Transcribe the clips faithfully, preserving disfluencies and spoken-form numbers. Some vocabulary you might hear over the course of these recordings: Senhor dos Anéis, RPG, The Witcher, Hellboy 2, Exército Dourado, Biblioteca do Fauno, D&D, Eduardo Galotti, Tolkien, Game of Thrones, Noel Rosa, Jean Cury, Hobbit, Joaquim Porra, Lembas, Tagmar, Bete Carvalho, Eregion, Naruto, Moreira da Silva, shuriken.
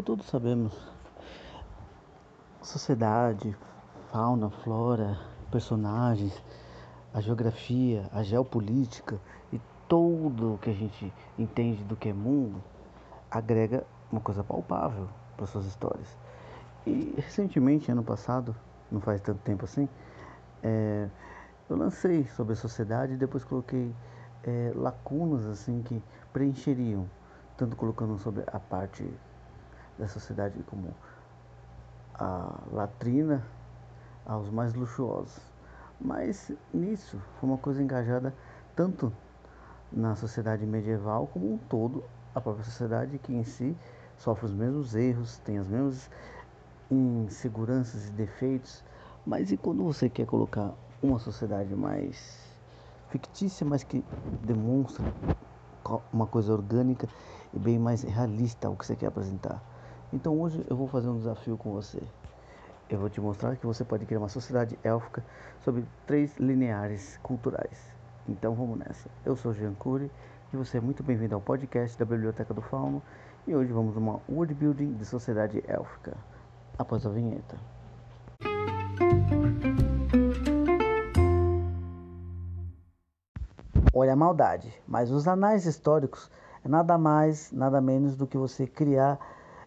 como todos sabemos, sociedade, fauna, flora, personagens, a geografia, a geopolítica e tudo o que a gente entende do que é mundo agrega uma coisa palpável para suas histórias. E recentemente, ano passado, não faz tanto tempo assim, é, eu lancei sobre a sociedade e depois coloquei é, lacunas assim que preencheriam, tanto colocando sobre a parte da sociedade como a latrina aos mais luxuosos. Mas nisso foi uma coisa engajada tanto na sociedade medieval como um todo, a própria sociedade que em si sofre os mesmos erros, tem as mesmas inseguranças e defeitos. Mas e quando você quer colocar uma sociedade mais fictícia, mas que demonstra uma coisa orgânica e bem mais realista ao que você quer apresentar? Então hoje eu vou fazer um desafio com você. Eu vou te mostrar que você pode criar uma sociedade élfica sobre três lineares culturais. Então vamos nessa. Eu sou Jean Cury e você é muito bem-vindo ao podcast da Biblioteca do Fauno. E hoje vamos a uma world building de sociedade élfica. Após a vinheta. Olha a maldade, mas os anais históricos é nada mais, nada menos do que você criar,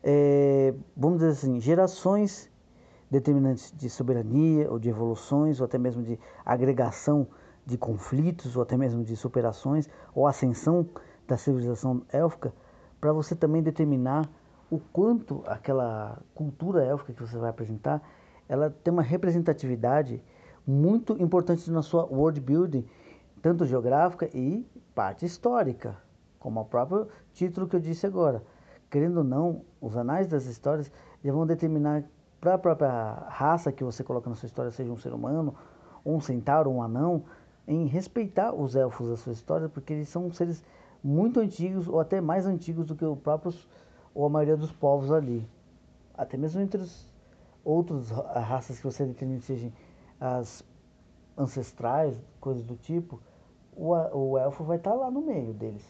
é, vamos dizer assim, gerações determinantes de soberania, ou de evoluções, ou até mesmo de agregação de conflitos, ou até mesmo de superações, ou ascensão da civilização élfica, para você também determinar o quanto aquela cultura élfica que você vai apresentar, ela tem uma representatividade muito importante na sua world building, tanto geográfica e parte histórica, como o próprio título que eu disse agora. Querendo ou não, os anais das histórias já vão determinar para a própria raça que você coloca na sua história, seja um ser humano, um centauro, um anão, em respeitar os elfos da sua história, porque eles são seres muito antigos, ou até mais antigos do que os próprios, ou a maioria dos povos ali. Até mesmo entre os outros raças que você determina que sejam as ancestrais, coisas do tipo, o, o elfo vai estar lá no meio deles.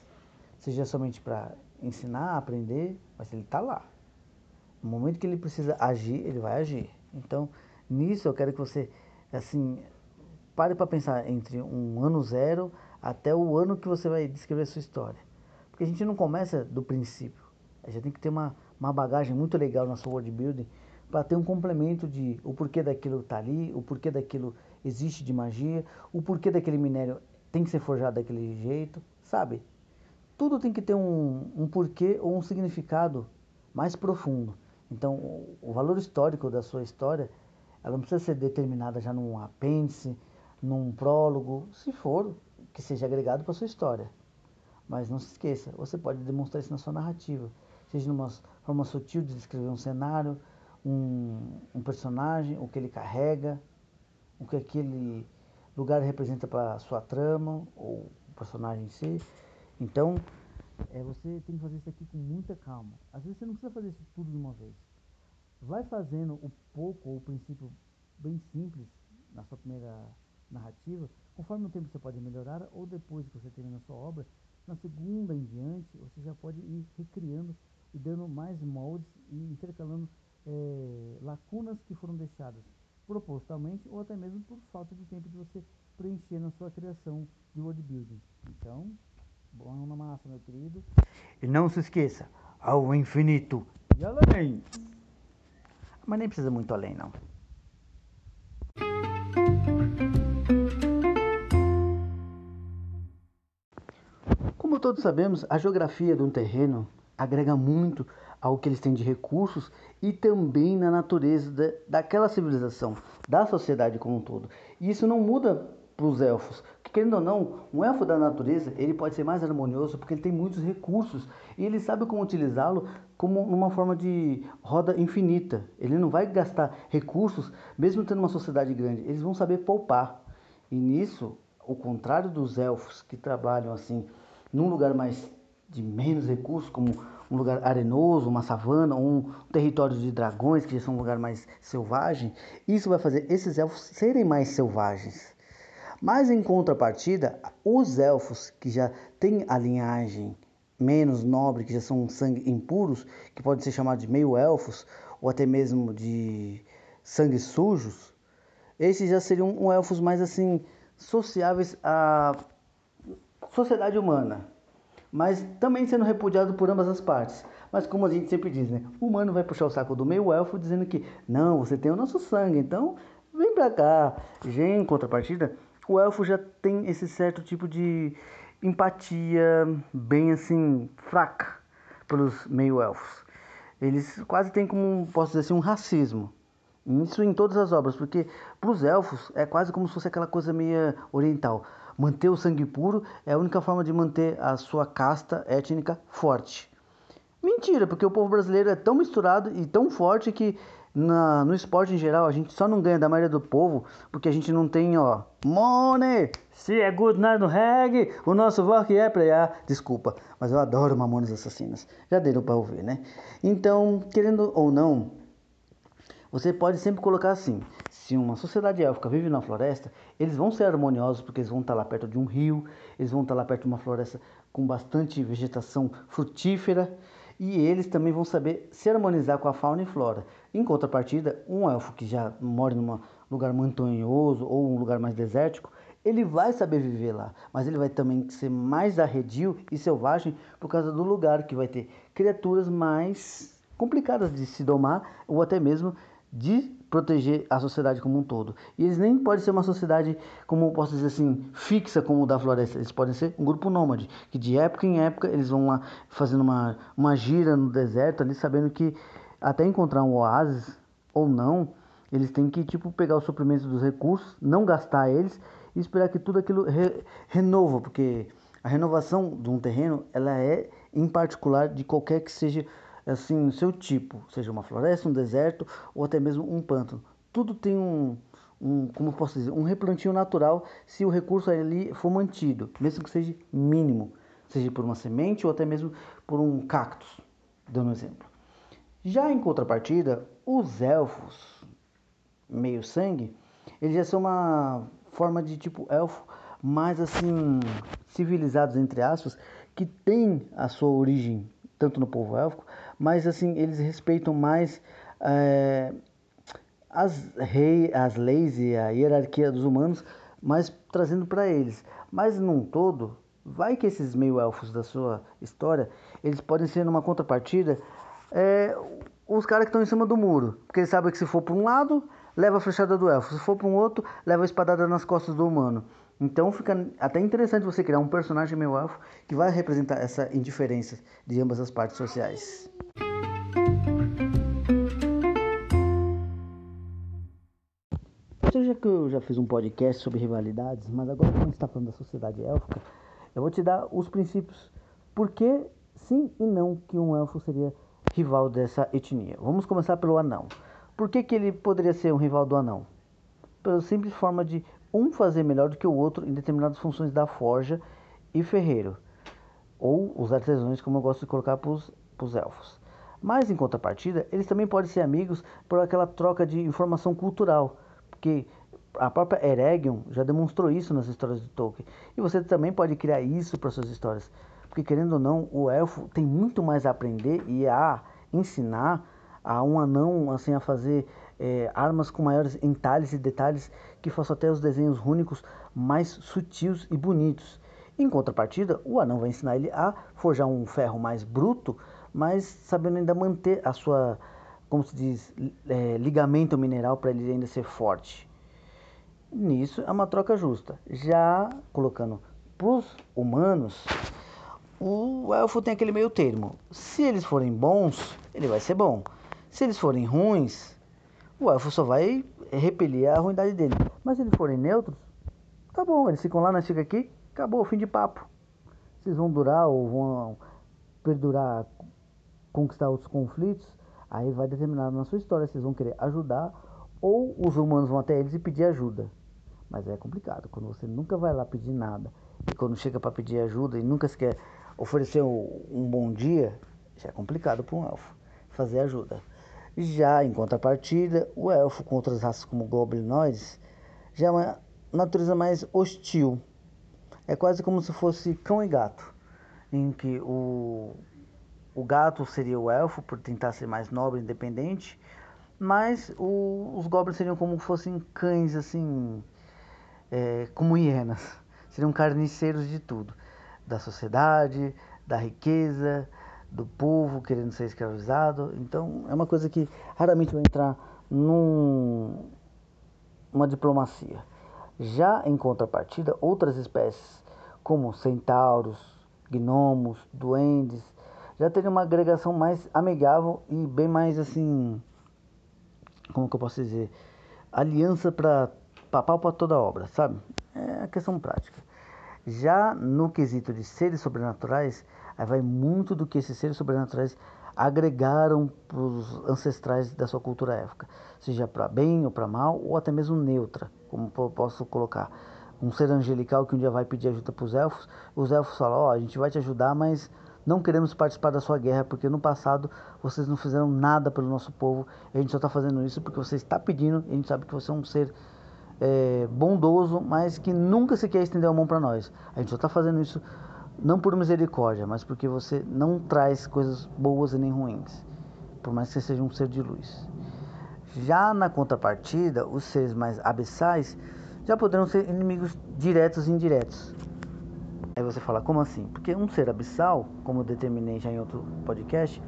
Seja somente para ensinar, aprender, mas ele está lá. No momento que ele precisa agir, ele vai agir. Então, nisso eu quero que você, assim, pare para pensar entre um ano zero até o ano que você vai descrever a sua história. Porque a gente não começa do princípio. A gente tem que ter uma, uma bagagem muito legal na sua world building para ter um complemento de o porquê daquilo está ali, o porquê daquilo existe de magia, o porquê daquele minério tem que ser forjado daquele jeito, sabe? Tudo tem que ter um, um porquê ou um significado mais profundo. Então, o valor histórico da sua história, ela não precisa ser determinada já num apêndice, num prólogo, se for que seja agregado para a sua história. Mas não se esqueça, você pode demonstrar isso na sua narrativa, seja numa forma sutil de descrever um cenário, um, um personagem, o que ele carrega, o que aquele lugar representa para a sua trama, ou o personagem em si. Então, é, você tem que fazer isso aqui com muita calma. Às vezes você não precisa fazer isso tudo de uma vez. Vai fazendo o pouco ou o princípio bem simples na sua primeira narrativa. Conforme o tempo você pode melhorar, ou depois que você termina a sua obra, na segunda em diante, você já pode ir recriando e dando mais moldes e intercalando é, lacunas que foram deixadas propositalmente ou até mesmo por falta de tempo de você preencher na sua criação de world building. Então, boa na massa, meu querido. E não se esqueça, ao infinito e além. Mas nem precisa muito além, não. Como todos sabemos, a geografia de um terreno agrega muito ao que eles têm de recursos e também na natureza da, daquela civilização, da sociedade como um todo. E isso não muda para os elfos, que querendo ou não, um elfo da natureza ele pode ser mais harmonioso porque ele tem muitos recursos e ele sabe como utilizá-lo como uma forma de roda infinita. Ele não vai gastar recursos, mesmo tendo uma sociedade grande, eles vão saber poupar. E nisso, o contrário dos elfos que trabalham assim, num lugar mais de menos recursos, como um lugar arenoso, uma savana, ou um território de dragões, que já são um lugar mais selvagem, isso vai fazer esses elfos serem mais selvagens. Mas em contrapartida, os elfos que já têm a linhagem menos nobres, que já são sangue impuros, que podem ser chamados de meio-elfos, ou até mesmo de sangue sujos, esses já seriam um elfos mais assim, sociáveis à sociedade humana, mas também sendo repudiado por ambas as partes. Mas como a gente sempre diz, né? O humano vai puxar o saco do meio-elfo dizendo que não, você tem o nosso sangue, então vem pra cá. Já em contrapartida, o elfo já tem esse certo tipo de empatia bem assim, fraca pelos meio-elfos. Eles quase têm como, posso dizer assim, um racismo. Isso em todas as obras, porque para os elfos é quase como se fosse aquela coisa meio oriental. Manter o sangue puro é a única forma de manter a sua casta étnica forte. Mentira, porque o povo brasileiro é tão misturado e tão forte que na, no esporte em geral a gente só não ganha da maioria do povo porque a gente não tem, ó, Money, se é good night no reggae, o nosso rock é playar. Desculpa, mas eu adoro Mamonas Assassinas, já deram pra ouvir, né? Então, querendo ou não, você pode sempre colocar assim, se uma sociedade élfica vive na floresta, eles vão ser harmoniosos porque eles vão estar lá perto de um rio, eles vão estar lá perto de uma floresta com bastante vegetação frutífera, e eles também vão saber se harmonizar com a fauna e flora. Em contrapartida, um elfo que já mora em um lugar montanhoso ou um lugar mais desértico, ele vai saber viver lá, mas ele vai também ser mais arredio e selvagem por causa do lugar que vai ter criaturas mais complicadas de se domar ou até mesmo de proteger a sociedade como um todo. E eles nem podem ser uma sociedade, como eu posso dizer assim, fixa como o da floresta. Eles podem ser um grupo nômade, que de época em época eles vão lá fazendo uma, uma gira no deserto, ali sabendo que até encontrar um oásis ou não, eles têm que tipo pegar os suprimentos dos recursos, não gastar eles e esperar que tudo aquilo re- renova, porque a renovação de um terreno, ela é em particular de qualquer que seja assim, o seu tipo, seja uma floresta, um deserto ou até mesmo um pântano. Tudo tem um, um, como eu posso dizer, um replantio natural se o recurso ali for mantido, mesmo que seja mínimo, seja por uma semente ou até mesmo por um cactus, dando um exemplo. Já em contrapartida, os elfos meio sangue, eles já são uma forma de tipo elfo mais assim, civilizados entre aspas, que tem a sua origem tanto no povo élfico, mas assim, eles respeitam mais é, as, rei, as leis e a hierarquia dos humanos, mas trazendo para eles. Mas num todo, vai que esses meio-elfos da sua história, eles podem ser numa contrapartida é, os caras que estão em cima do muro, porque eles sabem que se for para um lado, leva a flechada do elfo, se for para um outro, leva a espadada nas costas do humano. Então fica até interessante você criar um personagem meio-elfo que vai representar essa indiferença de ambas as partes sociais. Seja que eu já fiz um podcast sobre rivalidades, mas agora como a gente está falando da sociedade élfica, eu vou te dar os princípios por que sim e não que um elfo seria rival dessa etnia. Vamos começar pelo anão. Por que que ele poderia ser um rival do anão? Pela simples forma de um fazer melhor do que o outro em determinadas funções da forja e ferreiro, ou os artesãos, como eu gosto de colocar para os elfos. Mas, em contrapartida, eles também podem ser amigos por aquela troca de informação cultural, porque a própria Eregion já demonstrou isso nas histórias de Tolkien, e você também pode criar isso para suas histórias, porque, querendo ou não, o elfo tem muito mais a aprender e a ensinar a um anão assim, a fazer É, armas com maiores entalhes e detalhes que façam até os desenhos rúnicos mais sutis e bonitos. Em contrapartida, o anão vai ensinar ele a forjar um ferro mais bruto, mas sabendo ainda manter a sua, como se diz, é, ligamento mineral para ele ainda ser forte. Nisso é uma troca justa. Já colocando para os humanos, o elfo tem aquele meio termo. Se eles forem bons, ele vai ser bom. Se eles forem ruins, o elfo só vai repelir a ruindade dele. Mas se eles forem neutros, tá bom, eles ficam lá, nós ficamos aqui, acabou, fim de papo. Vocês vão durar ou vão perdurar, conquistar outros conflitos, aí vai determinar na sua história, vocês vão querer ajudar, ou os humanos vão até eles e pedir ajuda. Mas é complicado, quando você nunca vai lá pedir nada, e quando chega para pedir ajuda e nunca se quer oferecer um bom dia, já é complicado para um elfo fazer ajuda. Já em contrapartida, o elfo com outras raças como goblinoides já é uma natureza mais hostil. É quase como se fosse cão e gato. em que o, o gato seria o elfo, por tentar ser mais nobre e independente, mas o, os goblins seriam como se fossem cães, assim, é, como hienas. Seriam carniceiros de tudo, da sociedade, da riqueza, do povo querendo ser escravizado. Então é uma coisa que raramente vai entrar num... uma diplomacia. Já em contrapartida, outras espécies, como centauros, gnomos, duendes, já teriam uma agregação mais amigável e bem mais assim, como que eu posso dizer, aliança para papal para toda a obra, sabe? É a questão prática. Já no quesito de seres sobrenaturais, aí vai muito do que esses seres sobrenaturais agregaram para os ancestrais da sua cultura épica, seja para bem ou para mal, ou até mesmo neutra, como posso colocar. Um ser angelical que um dia vai pedir ajuda para os elfos, os elfos falam, ó, oh, a gente vai te ajudar, mas não queremos participar da sua guerra, porque no passado vocês não fizeram nada pelo nosso povo, a gente só está fazendo isso porque você está pedindo, e a gente sabe que você é um ser é, bondoso, mas que nunca sequer estendeu a mão para nós. A gente só está fazendo isso não por misericórdia, mas porque você não traz coisas boas e nem ruins, por mais que você seja um ser de luz. Já na contrapartida, os seres mais abissais já poderão ser inimigos diretos e indiretos. Aí você fala, como assim? Porque um ser abissal, como eu determinei já em outro podcast,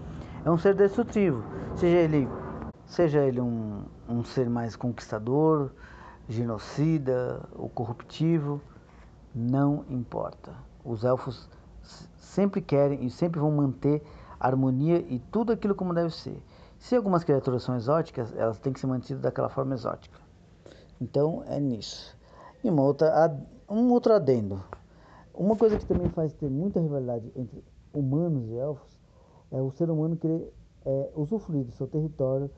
é um ser destrutivo. Seja ele, seja ele um, um ser mais conquistador, genocida ou corruptivo, não importa. Os elfos sempre querem e sempre vão manter a harmonia e tudo aquilo como deve ser. Se algumas criaturas são exóticas, elas têm que ser mantidas daquela forma exótica. Então é nisso. E uma outra, um outro adendo. Uma coisa que também faz ter muita rivalidade entre humanos e elfos é o ser humano querer é, usufruir do seu território,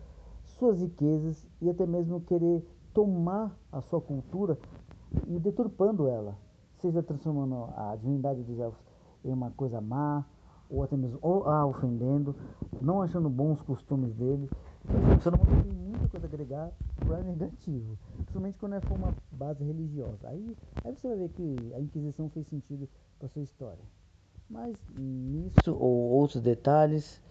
suas riquezas e até mesmo querer tomar a sua cultura e deturpando ela. Seja transformando a divindade dos elfos em uma coisa má, ou até mesmo ou a ofendendo, não achando bons os costumes dele. O ser humano tem muita coisa a agregar para negativo, principalmente quando é for uma base religiosa. Aí, aí você vai ver que a Inquisição fez sentido para sua história. Mas nisso ou outros detalhes,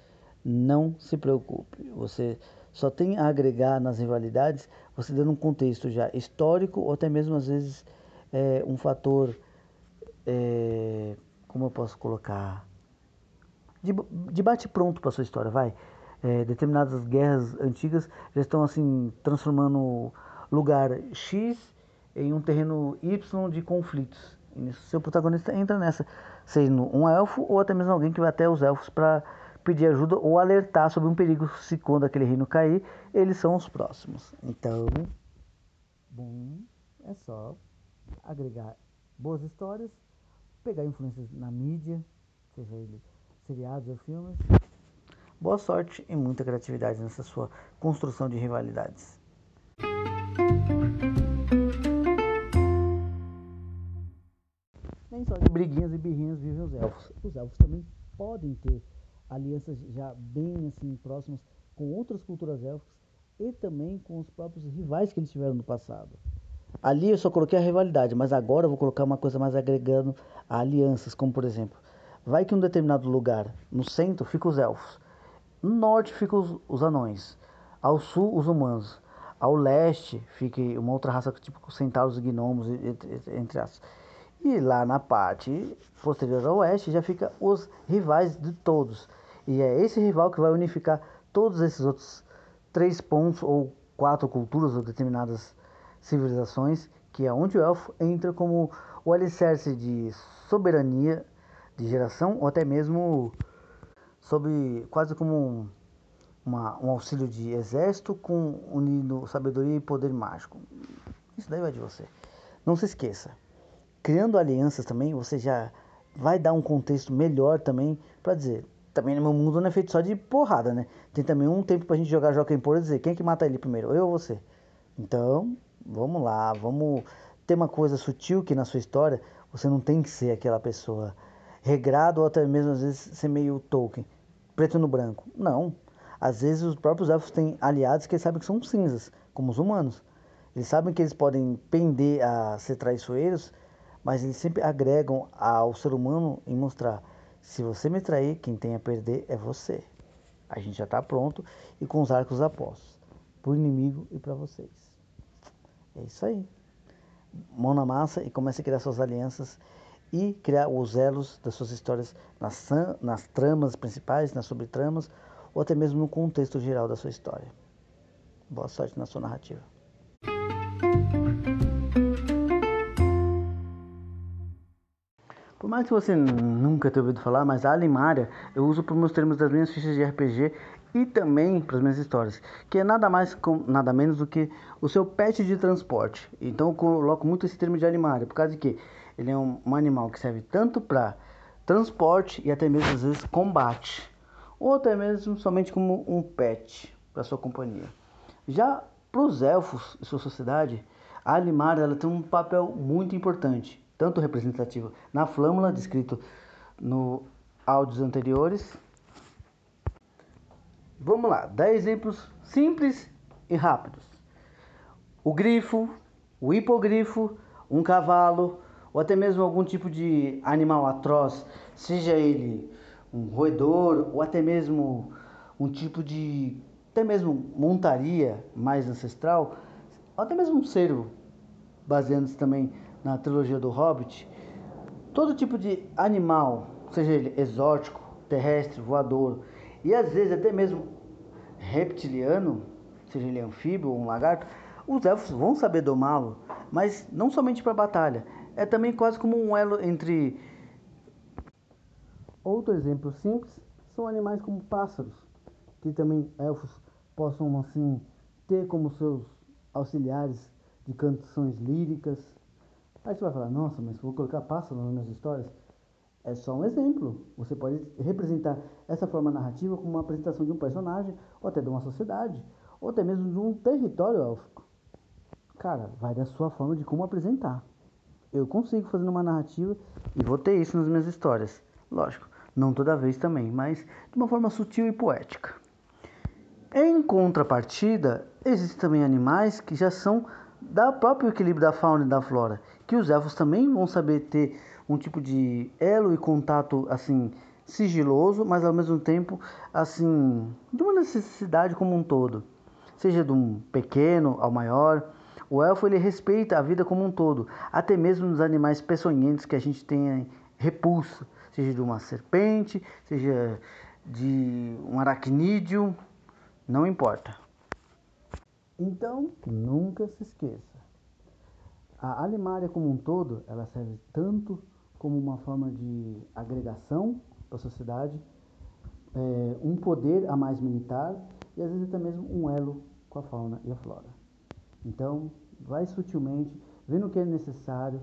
não se preocupe. Você só tem a agregar nas rivalidades, você dando um contexto já histórico ou até mesmo às vezes é um fator, é, como eu posso colocar, de, de bate pronto para sua história, vai. É, determinadas guerras antigas já estão assim, transformando lugar X em um terreno Y de conflitos. E seu protagonista entra nessa, seja um elfo ou até mesmo alguém que vai até os elfos para pedir ajuda ou alertar sobre um perigo, se quando aquele reino cair, eles são os próximos. Então, bom, é só agregar boas histórias, pegar influências na mídia, seja ele seriados ou filmes. Boa sorte e muita criatividade nessa sua construção de rivalidades. Nem só de briguinhas e birrinhas vivem os elfos. Os elfos também podem ter alianças já bem assim próximas com outras culturas élficas e também com os próprios rivais que eles tiveram no passado. Ali eu só coloquei a rivalidade, mas agora eu vou colocar uma coisa mais agregando a alianças, como por exemplo, vai que em um determinado lugar, no centro, ficam os elfos, no norte ficam os, os anões, ao sul os humanos, ao leste fica uma outra raça tipo centauros e gnomos, entre as. E lá na parte posterior ao oeste já fica os rivais de todos, e é esse rival que vai unificar todos esses outros três pontos ou quatro culturas ou determinadas civilizações, que é onde o elfo entra como o alicerce de soberania de geração, ou até mesmo sob quase como uma, um auxílio de exército com unindo sabedoria e poder mágico. Isso daí vai de você. Não se esqueça, criando alianças também, você já vai dar um contexto melhor também para dizer, também no meu mundo não é feito só de porrada, né? Tem também um tempo pra gente jogar Joaquim Porra e dizer, quem é que mata ele primeiro, eu ou você? Então, vamos lá, vamos ter uma coisa sutil que na sua história você não tem que ser aquela pessoa regrada ou até mesmo às vezes ser meio Tolkien, preto no branco. Não, às vezes os próprios elfos têm aliados que eles sabem que são cinzas, como os humanos. Eles sabem que eles podem pender a ser traiçoeiros, mas eles sempre agregam ao ser humano em mostrar, Se você me trair, quem tem a perder é você. A gente já está pronto e com os arcos apostos. Para o inimigo e para vocês. É isso aí. Mão na massa e comece a criar suas alianças e criar os elos das suas histórias nas, nas tramas principais, nas subtramas ou até mesmo no contexto geral da sua história. Boa sorte na sua narrativa. Por mais que você nunca tenha ouvido falar, mas a alimária eu uso para os meus termos das minhas fichas de R P G e também para as minhas histórias, que é nada mais, com, nada menos do que o seu pet de transporte. Então eu coloco muito esse termo de alimária, por causa de que ele é um, um animal que serve tanto para transporte e até mesmo às vezes combate, ou até mesmo somente como um pet para sua companhia. Já para os elfos e sua sociedade, a alimária ela tem um papel muito importante, tanto representativo na flâmula, descrito no áudios anteriores. Vamos lá, dez exemplos simples e rápidos. O grifo, o hipogrifo, um cavalo, ou até mesmo algum tipo de animal atroz, seja ele um roedor, ou até mesmo um tipo de, até mesmo montaria mais ancestral, ou até mesmo um cervo, baseando-se também na trilogia do Hobbit. Todo tipo de animal, seja ele exótico, terrestre, voador, e às vezes até mesmo reptiliano, seja ele anfíbio ou um lagarto, os elfos vão saber domá-lo, mas não somente para batalha, é também quase como um elo entre... Outro exemplo simples são animais como pássaros, que também elfos possam assim ter como seus auxiliares de canções líricas. Aí você vai falar, nossa, mas vou colocar pássaro nas minhas histórias? É só um exemplo. Você pode representar essa forma narrativa como uma apresentação de um personagem, ou até de uma sociedade, ou até mesmo de um território élfico. Cara, vai da sua forma de como apresentar. Eu consigo fazer uma narrativa e vou ter isso nas minhas histórias. Lógico, não toda vez também, mas de uma forma sutil e poética. Em contrapartida, existem também animais que já são da próprio equilíbrio da fauna e da flora, que os elfos também vão saber ter um tipo de elo e contato assim sigiloso, mas ao mesmo tempo assim de uma necessidade como um todo, seja de um pequeno ao maior. O elfo ele respeita a vida como um todo, até mesmo nos animais peçonhentos que a gente tem repulso, seja de uma serpente, seja de um aracnídeo, não importa. Então, nunca se esqueça, a alimária como um todo, ela serve tanto como uma forma de agregação para a sociedade, é, um poder a mais militar e às vezes até mesmo um elo com a fauna e a flora. Então, vai sutilmente, vendo o que é necessário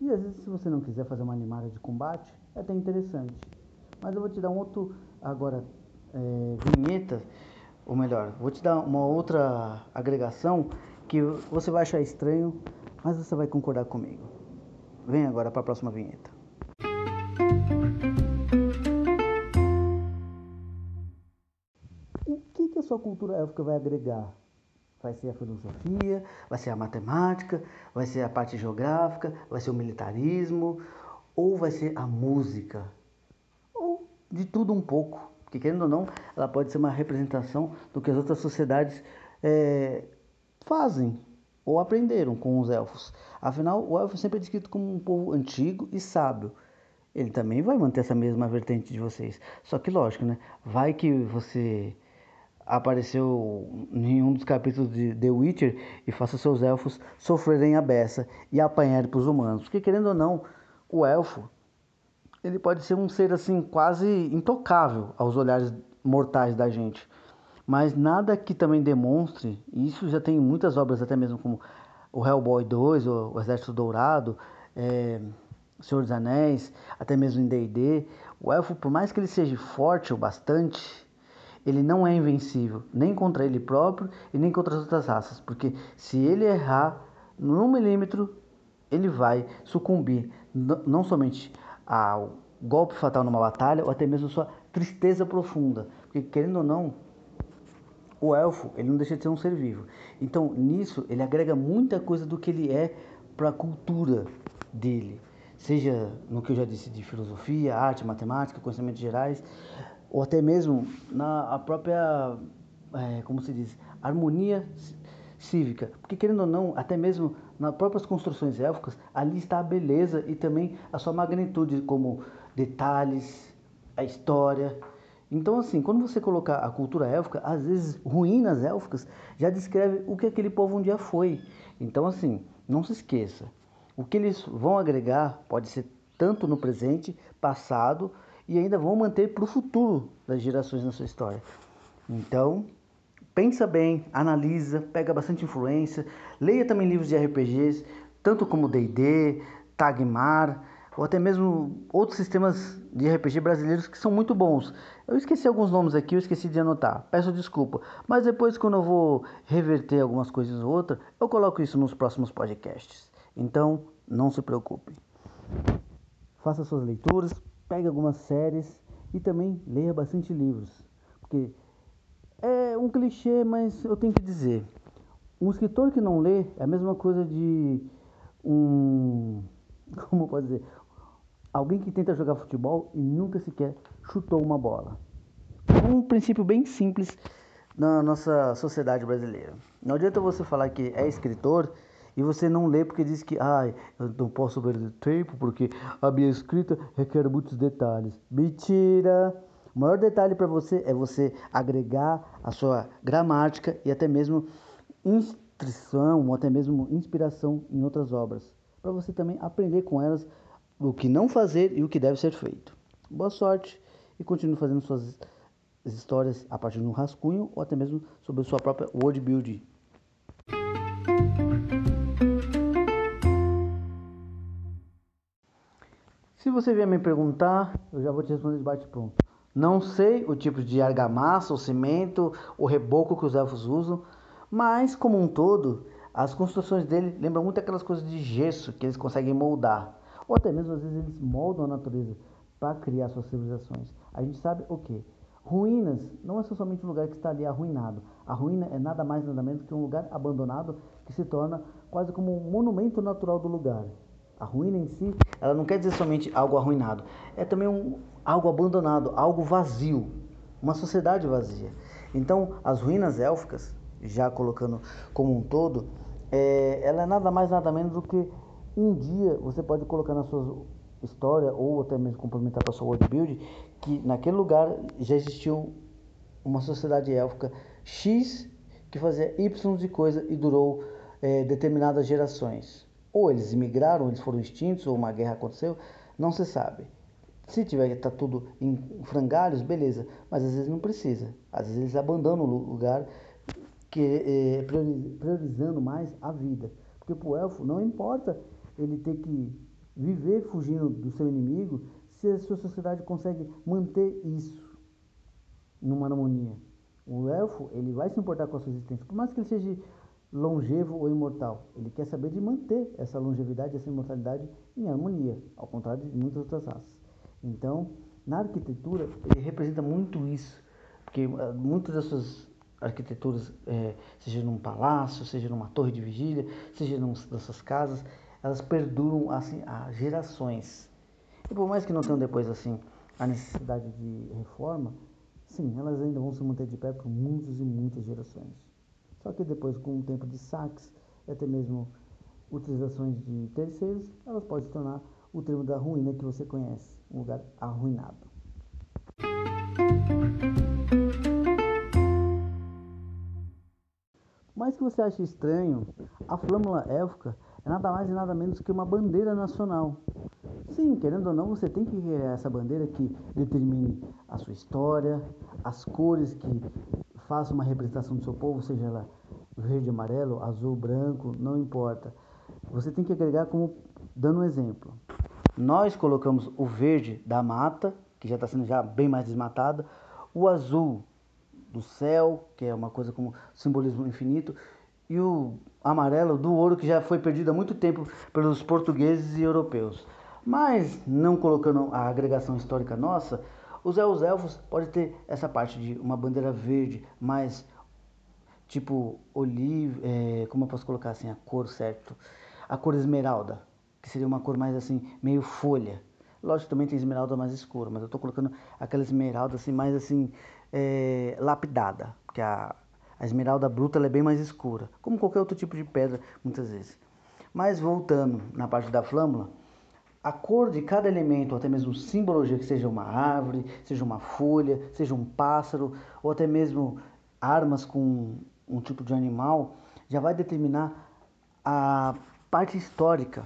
e às vezes se você não quiser fazer uma alimária de combate, é até interessante. Mas eu vou te dar um outro, agora, é, vinheta. Ou melhor, vou te dar uma outra agregação que você vai achar estranho, mas você vai concordar comigo. Vem agora para a próxima vinheta. O que, que a sua cultura élfica vai agregar? Vai ser a filosofia, vai ser a matemática, vai ser a parte geográfica, vai ser o militarismo, ou vai ser a música? Ou de tudo um pouco. Que querendo ou não, ela pode ser uma representação do que as outras sociedades é, fazem ou aprenderam com os elfos. Afinal, o elfo sempre é descrito como um povo antigo e sábio. Ele também vai manter essa mesma vertente de vocês. Só que lógico, né? Vai que você apareceu em um dos capítulos de The Witcher e faça seus elfos sofrerem a beça e apanharem para os humanos. Porque querendo ou não, o elfo... ele pode ser um ser assim quase intocável aos olhares mortais da gente. Mas nada que também demonstre, e isso já tem muitas obras até mesmo como o Hellboy dois, o Exército Dourado, é, Senhor dos Anéis, até mesmo em D e D. O elfo, por mais que ele seja forte o bastante, ele não é invencível, nem contra ele próprio e nem contra as outras raças. Porque se ele errar num milímetro, ele vai sucumbir, n- não somente... ao golpe fatal numa batalha ou até mesmo sua tristeza profunda, porque querendo ou não, o elfo ele não deixa de ser um ser vivo. Então nisso ele agrega muita coisa do que ele é para a cultura dele, seja no que eu já disse de filosofia, arte, matemática, conhecimentos gerais, ou até mesmo na a própria, é, como se diz, harmonia cívica. Porque, querendo ou não, até mesmo nas próprias construções élficas, ali está a beleza e também a sua magnitude, como detalhes, a história. Então, assim, quando você colocar a cultura élfica, às vezes ruínas élficas já descreve o que aquele povo um dia foi. Então, assim, não se esqueça. O que eles vão agregar pode ser tanto no presente, passado, e ainda vão manter para o futuro das gerações na sua história. Então, pensa bem, analisa, pega bastante influência, leia também livros de R P Gs, tanto como D e D, Tagmar, ou até mesmo outros sistemas de R P G brasileiros que são muito bons. Eu esqueci alguns nomes aqui, eu esqueci de anotar, peço desculpa. Mas depois, quando eu vou reverter algumas coisas ou outras, eu coloco isso nos próximos podcasts. Então, não se preocupe. Faça suas leituras, pegue algumas séries e também leia bastante livros. Porque é um clichê, mas eu tenho que dizer. Um escritor que não lê é a mesma coisa de um... Como eu posso dizer? Alguém que tenta jogar futebol e nunca sequer chutou uma bola. Um princípio bem simples na nossa sociedade brasileira. Não adianta você falar que é escritor e você não lê porque diz que ah, eu não posso perder tempo porque a minha escrita requer muitos detalhes. Mentira! O maior detalhe para você é você agregar a sua gramática e até mesmo instrução ou até mesmo inspiração em outras obras, para você também aprender com elas o que não fazer e o que deve ser feito. Boa sorte e continue fazendo suas histórias a partir de um rascunho ou até mesmo sobre a sua própria world building. Se você vier me perguntar, eu já vou te responder de bate-pronto. Não sei o tipo de argamassa, ou cimento, ou reboco que os elfos usam, mas como um todo, as construções dele lembram muito aquelas coisas de gesso que eles conseguem moldar. Ou até mesmo, às vezes, eles moldam a natureza para criar suas civilizações. A gente sabe o quê? Ruínas não é somente um lugar que está ali arruinado. A ruína é nada mais nada menos que um lugar abandonado que se torna quase como um monumento natural do lugar. A ruína em si, ela não quer dizer somente algo arruinado. É também um, algo abandonado, algo vazio. Uma sociedade vazia. Então, as ruínas élficas, já colocando como um todo, é, ela é nada mais nada menos do que um dia você pode colocar na sua história, ou até mesmo complementar para a sua world build, que naquele lugar já existiu uma sociedade élfica X que fazia Y de coisa e durou é, determinadas gerações. Ou eles imigraram, ou eles foram extintos, ou uma guerra aconteceu, não se sabe. Se tiver que tá tudo em frangalhos, beleza, mas às vezes não precisa. Às vezes eles abandonam o lugar, que, é, priorizando mais a vida. Porque para o elfo não importa ele ter que viver fugindo do seu inimigo se a sua sociedade consegue manter isso numa harmonia. O elfo, ele vai se importar com a sua existência, por mais que ele seja longevo ou imortal. Ele quer saber de manter essa longevidade, essa imortalidade em harmonia, ao contrário de muitas outras raças. Então, na arquitetura, ele representa muito isso, porque muitas das suas arquiteturas, é, seja num palácio, seja numa torre de vigília, seja nessas casas, elas perduram assim há gerações. E por mais que não tenham depois assim a necessidade de reforma, sim, elas ainda vão se manter de pé por muitas e muitas gerações. Só que depois, com o tempo de saques e até mesmo utilizações de terceiros, elas podem se tornar o termo da ruína que você conhece, um lugar arruinado. Por mais que você ache estranho, a flâmula élfica é nada mais e nada menos que uma bandeira nacional. Sim, querendo ou não, você tem que criar essa bandeira que determine a sua história, as cores que faça uma representação do seu povo, seja ela verde, amarelo, azul, branco, não importa. Você tem que agregar como, dando um exemplo. Nós colocamos o verde da mata, que já está sendo já bem mais desmatada, o azul do céu, que é uma coisa como simbolismo infinito, e o amarelo do ouro, que já foi perdido há muito tempo pelos portugueses e europeus. Mas, não colocando a agregação histórica nossa, os elfos podem ter essa parte de uma bandeira verde, mais tipo olive, é, como eu posso colocar assim, a cor certo, a cor esmeralda, que seria uma cor mais assim, meio folha. Lógico, também tem esmeralda mais escura, mas eu tô colocando aquela esmeralda assim, mais assim, é, lapidada. Porque a, a esmeralda bruta ela é bem mais escura, como qualquer outro tipo de pedra, muitas vezes. Mas voltando na parte da flâmula, a cor de cada elemento, ou até mesmo simbologia, que seja uma árvore, seja uma folha, seja um pássaro, ou até mesmo armas com um tipo de animal, já vai determinar a parte histórica.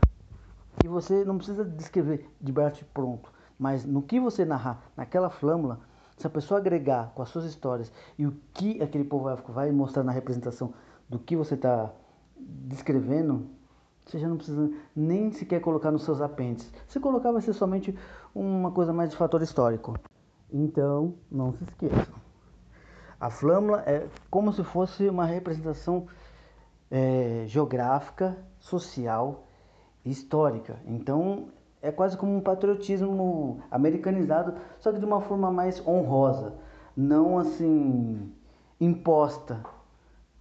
E você não precisa descrever de bate pronto, mas no que você narrar naquela flâmula, se a pessoa agregar com as suas histórias e o que aquele povo vai mostrar na representação do que você está descrevendo, você já não precisa nem sequer colocar nos seus apêndices. Se colocar, vai ser somente uma coisa mais de fator histórico. Então, não se esqueçam. A flâmula é como se fosse uma representação é, geográfica, social, histórica. Então é quase como um patriotismo americanizado, só que de uma forma mais honrosa, não assim imposta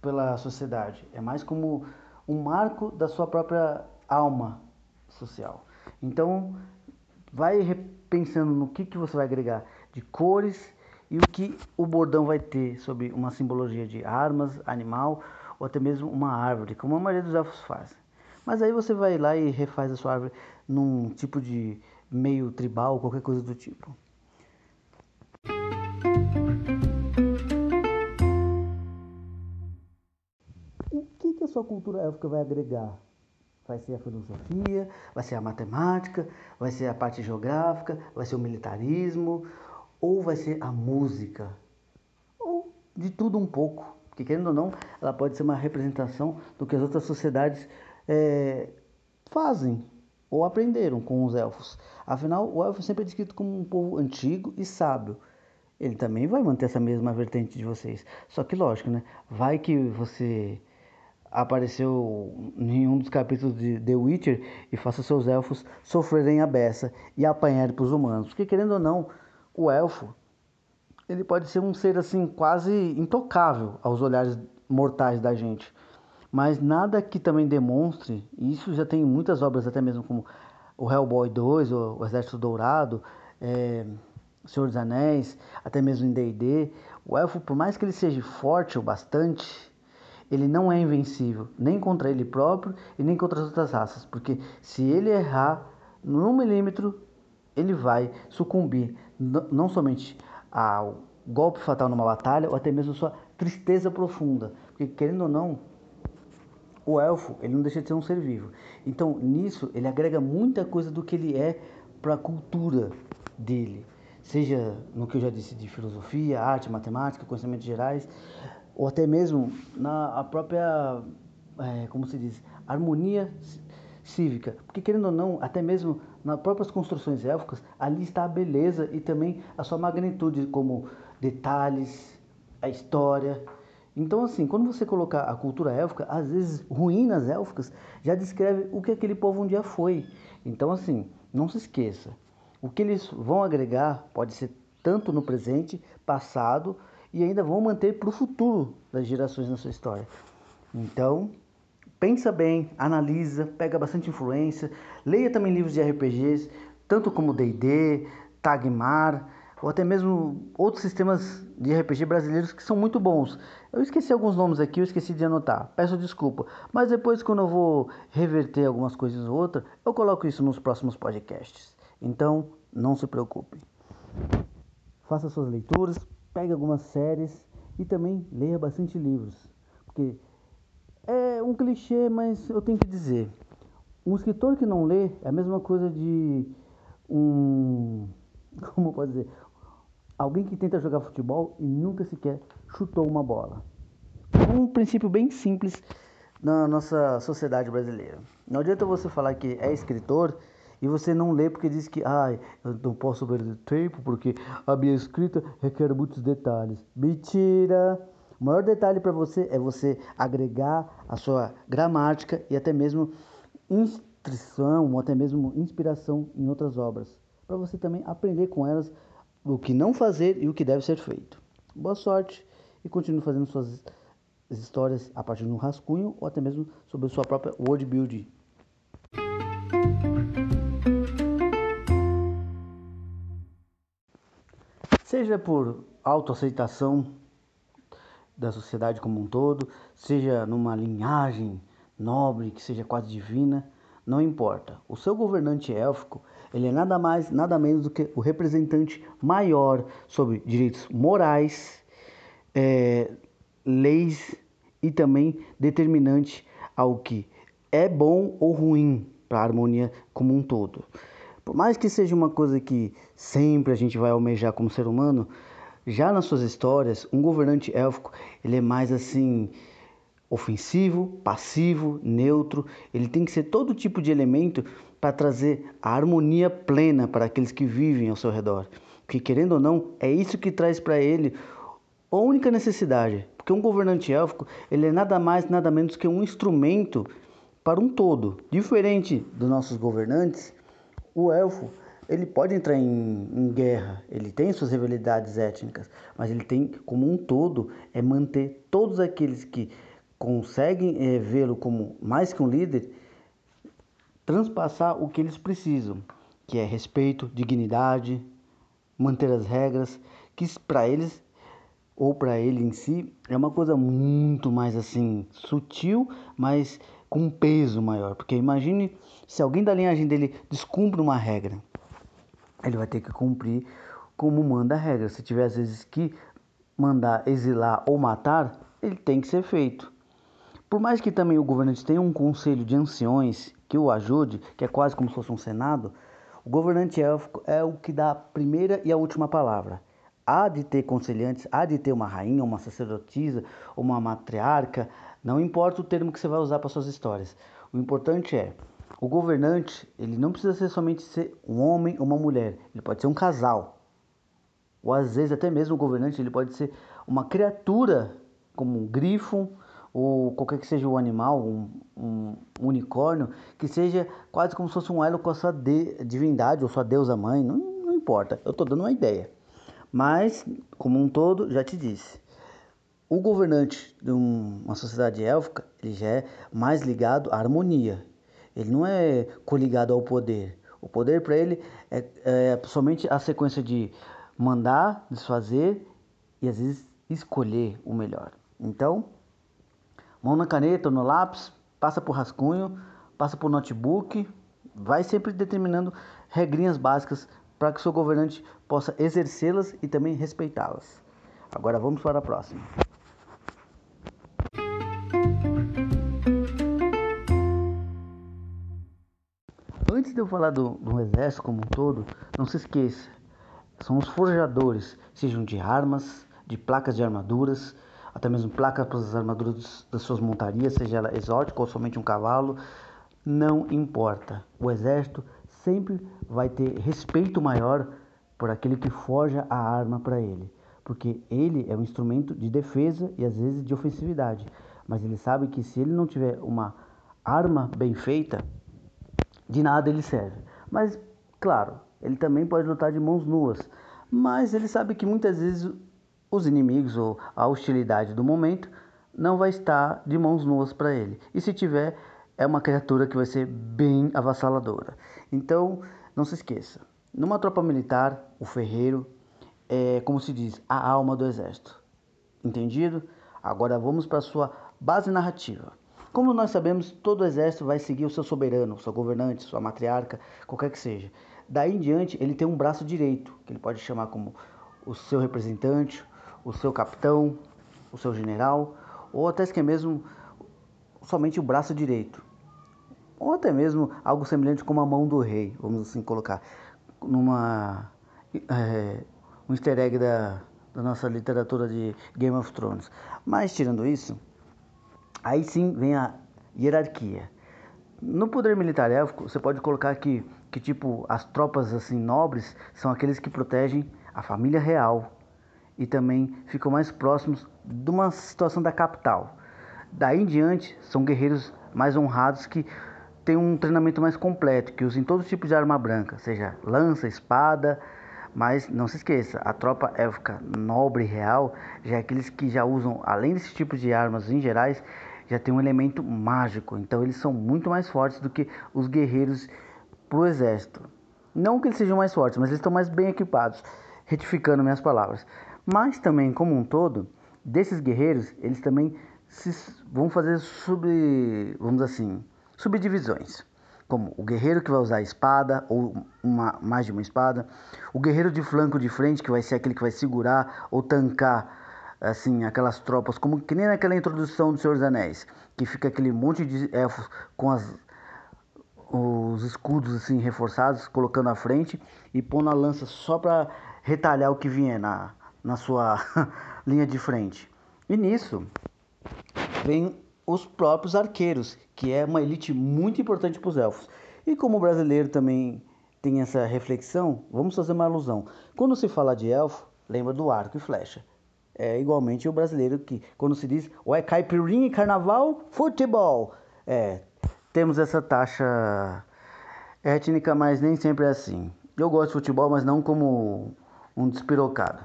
pela sociedade. É mais como um marco da sua própria alma social. Então vai repensando no que, que você vai agregar de cores e o que o bordão vai ter sobre uma simbologia de armas, animal ou até mesmo uma árvore, como a maioria dos elfos faz. Mas aí você vai lá e refaz a sua árvore num tipo de meio tribal, qualquer coisa do tipo. O que, que a sua cultura élfica vai agregar? Vai ser a filosofia, vai ser a matemática, vai ser a parte geográfica, vai ser o militarismo, ou vai ser a música? Ou de tudo um pouco, porque querendo ou não, ela pode ser uma representação do que as outras sociedades É, fazem ou aprenderam com os elfos. Afinal, o elfo sempre é descrito como um povo antigo e sábio. Ele também vai manter essa mesma vertente de vocês. Só que lógico, né? Vai que você apareceu em um dos capítulos de The Witcher e faça seus elfos sofrerem a beça e apanharem para os humanos. Porque querendo ou não, o elfo ele pode ser um ser assim quase intocável aos olhares mortais da gente. Mas nada que também demonstre, e isso já tem muitas obras até mesmo como o Hellboy dois, o Exército Dourado, é, Senhor dos Anéis, até mesmo em D e D, o elfo, por mais que ele seja forte o bastante, ele não é invencível, nem contra ele próprio e nem contra as outras raças, porque se ele errar num milímetro, ele vai sucumbir, não somente ao golpe fatal numa batalha, ou até mesmo sua tristeza profunda, porque querendo ou não, o elfo, ele não deixa de ser um ser vivo. Então, nisso, ele agrega muita coisa do que ele é para a cultura dele. Seja no que eu já disse de filosofia, arte, matemática, conhecimentos gerais, ou até mesmo na a própria, é, como se diz, harmonia cívica. Porque, querendo ou não, até mesmo nas próprias construções élficas, ali está a beleza e também a sua magnitude, como detalhes, a história. Então, assim, quando você colocar a cultura élfica, às vezes ruínas élficas já descreve o que aquele povo um dia foi. Então, assim, não se esqueça. O que eles vão agregar pode ser tanto no presente, passado e ainda vão manter para o futuro das gerações na sua história. Então, pensa bem, analisa, pega bastante influência, leia também livros de R P Gs, tanto como D e D, Tagmar, ou até mesmo outros sistemas de R P G brasileiros que são muito bons. Eu esqueci alguns nomes aqui, eu esqueci de anotar, peço desculpa. Mas depois, quando eu vou reverter algumas coisas ou outras, eu coloco isso nos próximos podcasts. Então, não se preocupe. Faça suas leituras, pegue algumas séries e também leia bastante livros. Porque é um clichê, mas eu tenho que dizer. Um escritor que não lê é a mesma coisa de um... Como eu posso dizer? Alguém que tenta jogar futebol e nunca sequer chutou uma bola. Um princípio bem simples na nossa sociedade brasileira. Não adianta você falar que é escritor e você não lê porque diz que ah, eu não posso perder tempo porque a minha escrita requer muitos detalhes. Mentira! O maior detalhe para você é você agregar a sua gramática e até mesmo instrução ou até mesmo inspiração em outras obras, para você também aprender com elas o que não fazer e o que deve ser feito. Boa sorte e continue fazendo suas histórias a partir de um rascunho ou até mesmo sobre a sua própria world building. seja por autoaceitação da sociedade como um todo, seja numa linhagem nobre, que seja quase divina, não importa. O seu governante élfico, ele é nada mais, nada menos do que o representante maior sobre direitos morais, é, leis e também determinante ao que é bom ou ruim para a harmonia como um todo. Por mais que seja uma coisa que sempre a gente vai almejar como ser humano, já nas suas histórias, um governante élfico, ele é mais assim, ofensivo, passivo, neutro. Ele tem que ser todo tipo de elemento para trazer a harmonia plena para aqueles que vivem ao seu redor. Porque, querendo ou não, é isso que traz para ele a única necessidade. Porque um governante élfico, ele é nada mais, nada menos que um instrumento para um todo. Diferente dos nossos governantes, o elfo, ele pode entrar em, em guerra, ele tem suas rivalidades étnicas, mas ele tem como um todo é manter todos aqueles que conseguem é, vê-lo como mais que um líder, transpassar o que eles precisam, que é respeito, dignidade, manter as regras, que para eles, ou para ele em si, é uma coisa muito mais assim, sutil, mas com um peso maior. Porque imagine se alguém da linhagem dele descumpre uma regra, ele vai ter que cumprir como manda a regra. Se tiver às vezes que mandar exilar ou matar, ele tem que ser feito. Por mais que também o governante tenha um conselho de anciões que o ajude, que é quase como se fosse um senado, o governante élfico é o que dá a primeira e a última palavra. Há de ter conselhantes, há de ter uma rainha, uma sacerdotisa, uma matriarca, não importa o termo que você vai usar para suas histórias. O importante é, o governante, ele não precisa ser somente ser um homem ou uma mulher, ele pode ser um casal. Ou às vezes até mesmo o governante, ele pode ser uma criatura, como um grifo, ou qualquer que seja o animal, um, um unicórnio, que seja quase como se fosse um elo com a sua de, divindade ou sua deusa mãe, não, não importa, eu estou dando uma ideia. Mas, como um todo, já te disse, o governante de uma sociedade élfica, ele já é mais ligado à harmonia. Ele não é coligado ao poder. O poder para ele é, é somente a sequência de mandar, desfazer e às vezes escolher o melhor. Então, mão na caneta ou no lápis, passa por rascunho, passa por notebook, vai sempre determinando regrinhas básicas para que o seu governante possa exercê-las e também respeitá-las. Agora vamos para a próxima. Antes de eu falar do, do exército como um todo, não se esqueça, são os forjadores, sejam de armas, de placas de armaduras, até mesmo placas para as armaduras dos, das suas montarias, seja ela exótica ou somente um cavalo, não importa. O exército sempre vai ter respeito maior por aquele que forja a arma para ele, porque ele é um instrumento de defesa e às vezes de ofensividade, mas ele sabe que se ele não tiver uma arma bem feita, de nada ele serve. Mas, claro, ele também pode lutar de mãos nuas, mas ele sabe que muitas vezes os inimigos ou a hostilidade do momento não vai estar de mãos nuas para ele, e se tiver, é uma criatura que vai ser bem avassaladora. Então, não se esqueça, numa tropa militar, o ferreiro é, como se diz, a alma do exército. Entendido? Agora vamos para a sua base narrativa. Como nós sabemos, todo exército vai seguir o seu soberano, o seu governante, sua matriarca, qualquer que seja. Daí em diante, ele tem um braço direito, que ele pode chamar como o seu representante, o seu capitão, o seu general, ou até que é mesmo somente o braço direito. Ou até mesmo algo semelhante como a mão do rei, vamos assim colocar, numa... É, um easter egg da, da nossa literatura de Game of Thrones. Mas tirando isso, aí sim vem a hierarquia. No poder militar élfico, você pode colocar que, que tipo, as tropas assim, nobres são aqueles que protegem a família real e também ficam mais próximos de uma situação da capital. Daí em diante, são guerreiros mais honrados que têm um treinamento mais completo, que usam todo tipo de arma branca, seja lança, espada. Mas não se esqueça, a tropa élfica nobre e real, já é aqueles que já usam, além desse tipo de armas em gerais, já tem um elemento mágico. Então eles são muito mais fortes do que os guerreiros pro exército. Não que eles sejam mais fortes, mas eles estão mais bem equipados. retificando minhas palavras. Mas também, como um todo, desses guerreiros, eles também se, vão fazer sub, vamos assim, subdivisões. Como o guerreiro que vai usar a espada, ou uma, mais de uma espada. O guerreiro de flanco de frente, que vai ser aquele que vai segurar ou tancar, assim, aquelas tropas. Como que nem naquela introdução do Senhor dos Anéis, que fica aquele monte de elfos com as, os escudos, assim, reforçados, colocando à frente e pondo a lança só para retalhar o que vier na, na sua linha de frente. E nisso, vem os próprios arqueiros, que é uma elite muito importante para os elfos. E como o brasileiro também tem essa reflexão, vamos fazer uma alusão. Quando se fala de elfo, lembra do arco e flecha. É igualmente o brasileiro que, quando se diz, ou é caipirinha e carnaval, futebol. É, temos essa taxa étnica, mas nem sempre é assim. Eu gosto de futebol, mas não como um despirocado.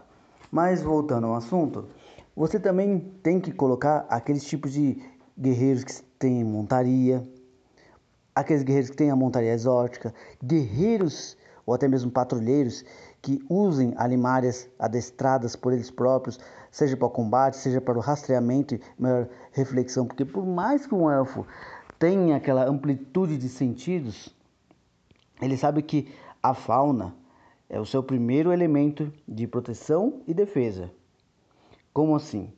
Mas voltando ao assunto, você também tem que colocar aqueles tipos de guerreiros que têm montaria, aqueles guerreiros que têm a montaria exótica, guerreiros ou até mesmo patrulheiros que usem alimárias adestradas por eles próprios, seja para o combate, seja para o rastreamento e maior reflexão, porque por mais que um elfo tenha aquela amplitude de sentidos, ele sabe que a fauna é o seu primeiro elemento de proteção e defesa. Como assim?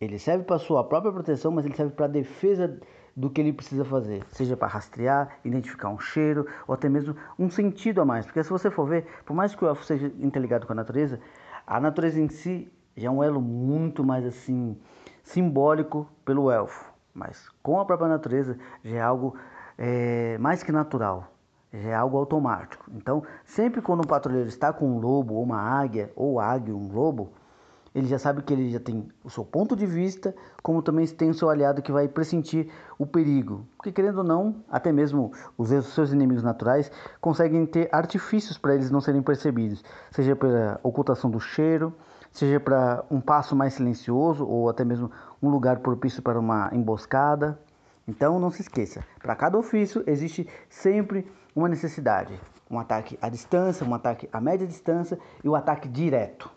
Ele serve para sua própria proteção, mas ele serve para a defesa do que ele precisa fazer. Seja para rastrear, identificar um cheiro, ou até mesmo um sentido a mais. Porque se você for ver, por mais que o elfo seja interligado com a natureza, a natureza em si já é um elo muito mais assim simbólico pelo elfo. Mas com a própria natureza já é algo é, mais que natural. Já é algo automático. Então, sempre quando um patrulheiro está com um lobo, ou uma águia, ou águia, um lobo, ele já sabe que ele já tem o seu ponto de vista, como também tem o seu aliado que vai pressentir o perigo. Porque, querendo ou não, até mesmo os seus inimigos naturais conseguem ter artifícios para eles não serem percebidos. Seja pela ocultação do cheiro, seja para um passo mais silencioso, ou até mesmo um lugar propício para uma emboscada. Então, não se esqueça, para cada ofício existe sempre uma necessidade. Um ataque à distância, um ataque à média distância e o ataque direto.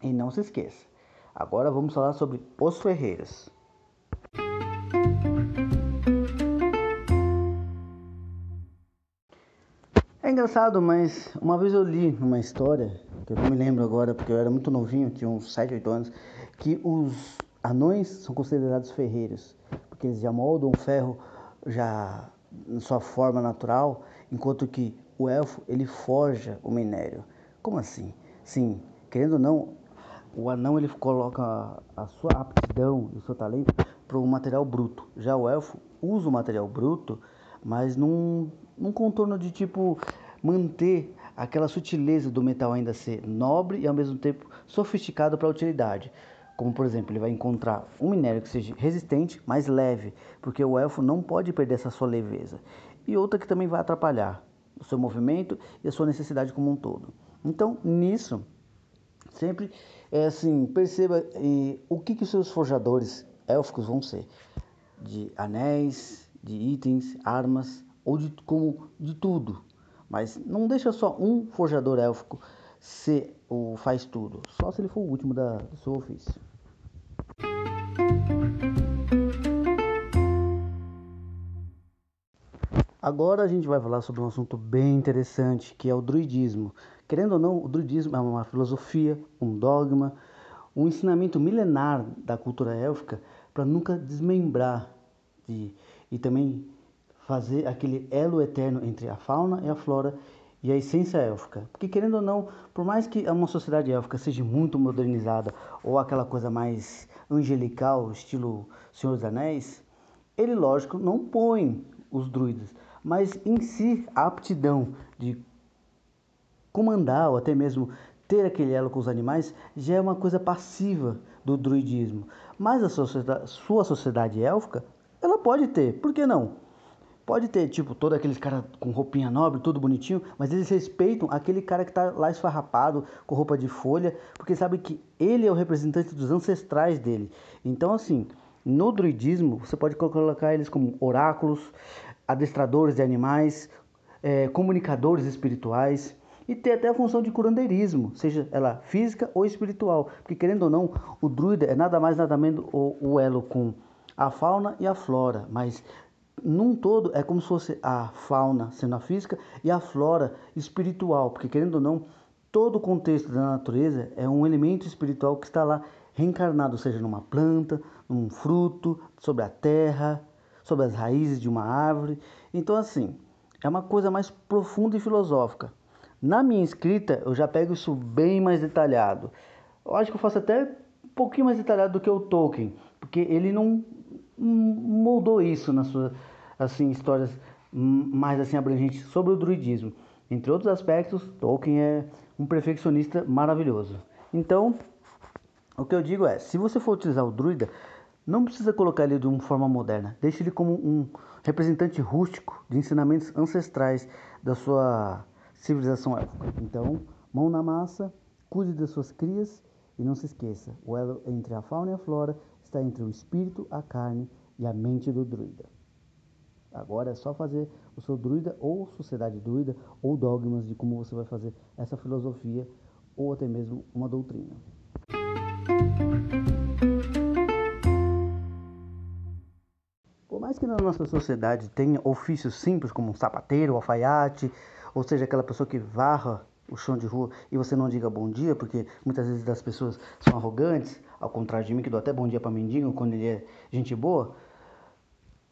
E não se esqueça, agora vamos falar sobre os ferreiros. É engraçado, mas uma vez eu li uma história, que eu não me lembro agora porque eu era muito novinho, tinha uns sete, oito anos, que os anões são considerados ferreiros, porque eles já moldam o ferro já na sua forma natural, enquanto que o elfo, ele forja o minério. Como assim? Sim, querendo ou não, o anão ele coloca a sua aptidão e o seu talento para o material bruto. Já o elfo usa o material bruto, mas num, num contorno de tipo manter aquela sutileza do metal ainda ser nobre e ao mesmo tempo sofisticado para a utilidade. Como por exemplo, ele vai encontrar um minério que seja resistente, mas leve, porque o elfo não pode perder essa sua leveza. E outra que também vai atrapalhar o seu movimento e a sua necessidade como um todo. Então, nisso, sempre é assim, perceba eh, o que, que os seus forjadores élficos vão ser, de anéis, de itens, armas, ou de, como, de tudo. Mas não deixa só um forjador élfico ser o faz tudo, só se ele for o último da, do seu ofício. Agora a gente vai falar sobre um assunto bem interessante, que é o druidismo. Querendo ou não, o druidismo é uma filosofia, um dogma, um ensinamento milenar da cultura élfica para nunca desmembrar de, e também fazer aquele elo eterno entre a fauna e a flora e a essência élfica. Porque, querendo ou não, por mais que uma sociedade élfica seja muito modernizada ou aquela coisa mais angelical, estilo Senhor dos Anéis, ele, lógico, não põe os druidas, mas em si a aptidão de comandar ou até mesmo ter aquele elo com os animais já é uma coisa passiva do druidismo. Mas a sociedade, sua sociedade élfica, ela pode ter, por que não? Pode ter, tipo, todos aqueles caras com roupinha nobre, tudo bonitinho, mas eles respeitam aquele cara que está lá esfarrapado, com roupa de folha, porque sabe que ele é o representante dos ancestrais dele. Então, assim, no druidismo, você pode colocar eles como oráculos, adestradores de animais, é, comunicadores espirituais, e tem até a função de curandeirismo, seja ela física ou espiritual, porque querendo ou não, o druida é nada mais nada menos o, o elo com a fauna e a flora, mas num todo é como se fosse a fauna sendo a física e a flora espiritual, porque querendo ou não, todo o contexto da natureza é um elemento espiritual que está lá reencarnado, seja numa planta, num fruto, sobre a terra, sobre as raízes de uma árvore. Então assim, é uma coisa mais profunda e filosófica. Na minha escrita eu já pego isso bem mais detalhado. Eu acho que eu faço até um pouquinho mais detalhado do que o Tolkien, porque ele não moldou isso nas suas assim, histórias mais assim, abrangentes sobre o druidismo. Entre outros aspectos, Tolkien é um perfeccionista maravilhoso. Então, o que eu digo é, se você for utilizar o druida, não precisa colocar ele de uma forma moderna. Deixe ele como um representante rústico de ensinamentos ancestrais da sua civilização élfica. Então, mão na massa, cuide das suas crias e não se esqueça, o elo entre a fauna e a flora está entre o espírito, a carne e a mente do druida. Agora é só fazer o seu druida ou sociedade druida ou dogmas de como você vai fazer essa filosofia ou até mesmo uma doutrina. Por mais que na nossa sociedade tenha ofícios simples como um sapateiro, um alfaiate, ou seja, aquela pessoa que varra o chão de rua e você não diga bom dia, porque muitas vezes as pessoas são arrogantes, ao contrário de mim, que dou até bom dia para mendigo quando ele é gente boa.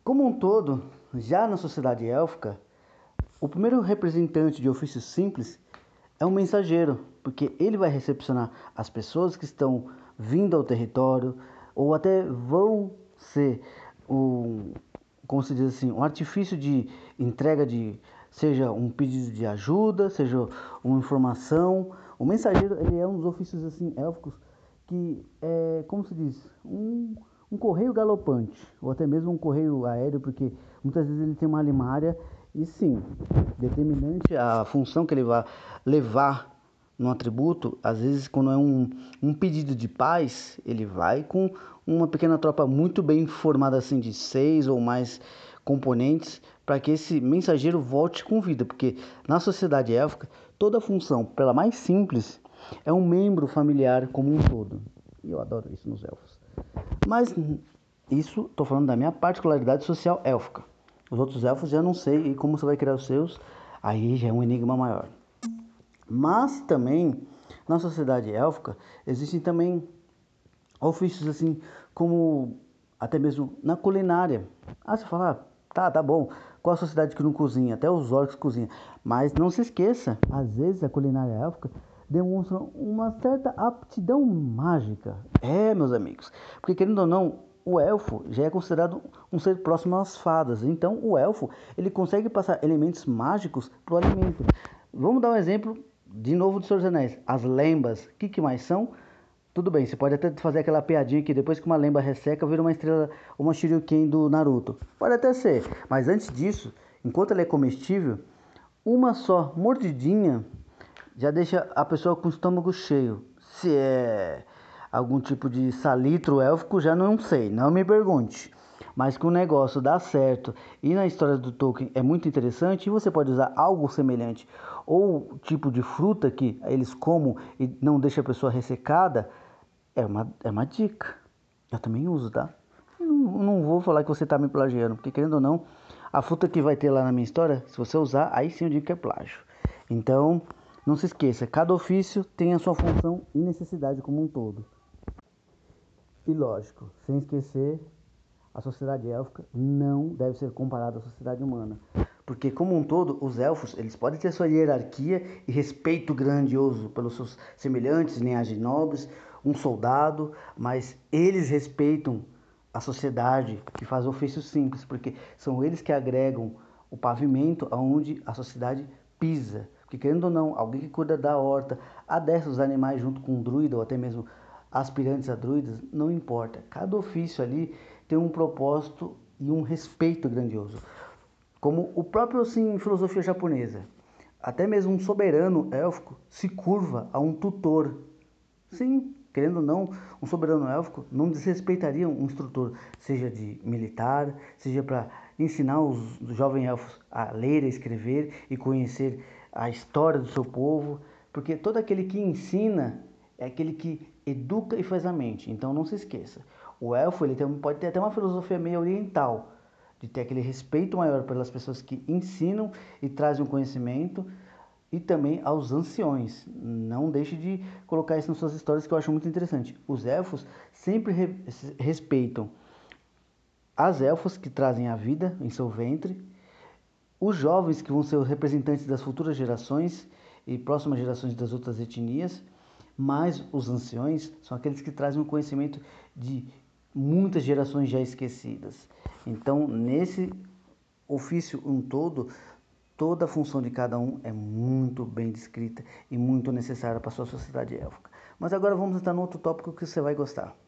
Como um todo, já na sociedade élfica, o primeiro representante de ofício simples é um mensageiro, porque ele vai recepcionar as pessoas que estão vindo ao território, ou até vão ser, um, como se diz assim, um artifício de entrega de, seja um pedido de ajuda, seja uma informação. O mensageiro, ele é um dos ofícios assim, élficos, que é, como se diz, um, um correio galopante, ou até mesmo um correio aéreo, porque muitas vezes ele tem uma limária, e sim, determinante a função que ele vai levar no atributo. Às vezes, quando é um, um pedido de paz, ele vai com uma pequena tropa muito bem formada, assim, de seis ou mais componentes, para que esse mensageiro volte com vida, porque na sociedade élfica, toda função, pela mais simples, é um membro familiar como um todo. E eu adoro isso nos elfos. Mas isso estou falando da minha particularidade social élfica. Os outros elfos já não sei, e como você vai criar os seus, aí já é um enigma maior. Mas também, na sociedade élfica, existem também ofícios assim, como até mesmo na culinária. Ah, você fala, tá, tá bom, qual a sociedade que não cozinha? Até os orcs cozinham. Mas não se esqueça, às vezes a culinária élfica demonstra uma certa aptidão mágica. É, meus amigos, porque querendo ou não, o elfo já é considerado um ser próximo às fadas. Então, o elfo, ele consegue passar elementos mágicos para o alimento. Vamos dar um exemplo, de novo, do Senhor dos Anéis. As lembas, o que, que mais são? Tudo bem, você pode até fazer aquela piadinha que depois que uma lemba resseca, vira uma estrela, uma shuriken do Naruto. Pode até ser, mas antes disso, enquanto ela é comestível, uma só mordidinha já deixa a pessoa com o estômago cheio. Se é algum tipo de salitro élfico, já não sei, não me pergunte. Mas que o negócio dá certo e na história do Tolkien é muito interessante, e você pode usar algo semelhante ou tipo de fruta que eles comam e não deixa a pessoa ressecada, é uma, é uma dica. Eu também uso, tá? Eu não, não vou falar que você está me plagiando, porque querendo ou não, a fruta que vai ter lá na minha história, se você usar, aí sim eu digo que é plágio. Então, não se esqueça, cada ofício tem a sua função e necessidade como um todo. E lógico, sem esquecer, a sociedade élfica não deve ser comparada à sociedade humana. Porque como um todo, os elfos, eles podem ter sua hierarquia e respeito grandioso pelos seus semelhantes, linhagens nobres, um soldado, mas eles respeitam a sociedade que faz ofícios simples, porque são eles que agregam o pavimento aonde a sociedade pisa. Porque querendo ou não, alguém que cuida da horta, adestra os animais junto com um druida ou até mesmo aspirantes a druidas, não importa. Cada ofício ali tem um propósito e um respeito grandioso. Como o próprio, assim, filosofia japonesa. Até mesmo um soberano élfico se curva a um tutor. Sim, querendo ou não, um soberano élfico não desrespeitaria um instrutor, seja de militar, seja para ensinar os jovens elfos a ler, a escrever e conhecer a história do seu povo, porque todo aquele que ensina é aquele que educa e faz a mente. Então não se esqueça, o elfo ele tem, pode ter até uma filosofia meio oriental, de ter aquele respeito maior pelas pessoas que ensinam e trazem o conhecimento, e também aos anciões. Não deixe de colocar isso nas suas histórias, que eu acho muito interessante. Os elfos sempre re- respeitam as elfas que trazem a vida em seu ventre, os jovens que vão ser os representantes das futuras gerações e próximas gerações das outras etnias, mas os anciões são aqueles que trazem o conhecimento de muitas gerações já esquecidas. Então, nesse ofício um todo, toda a função de cada um é muito bem descrita e muito necessária para a sua sociedade élfica. Mas agora vamos entrar no outro tópico que você vai gostar.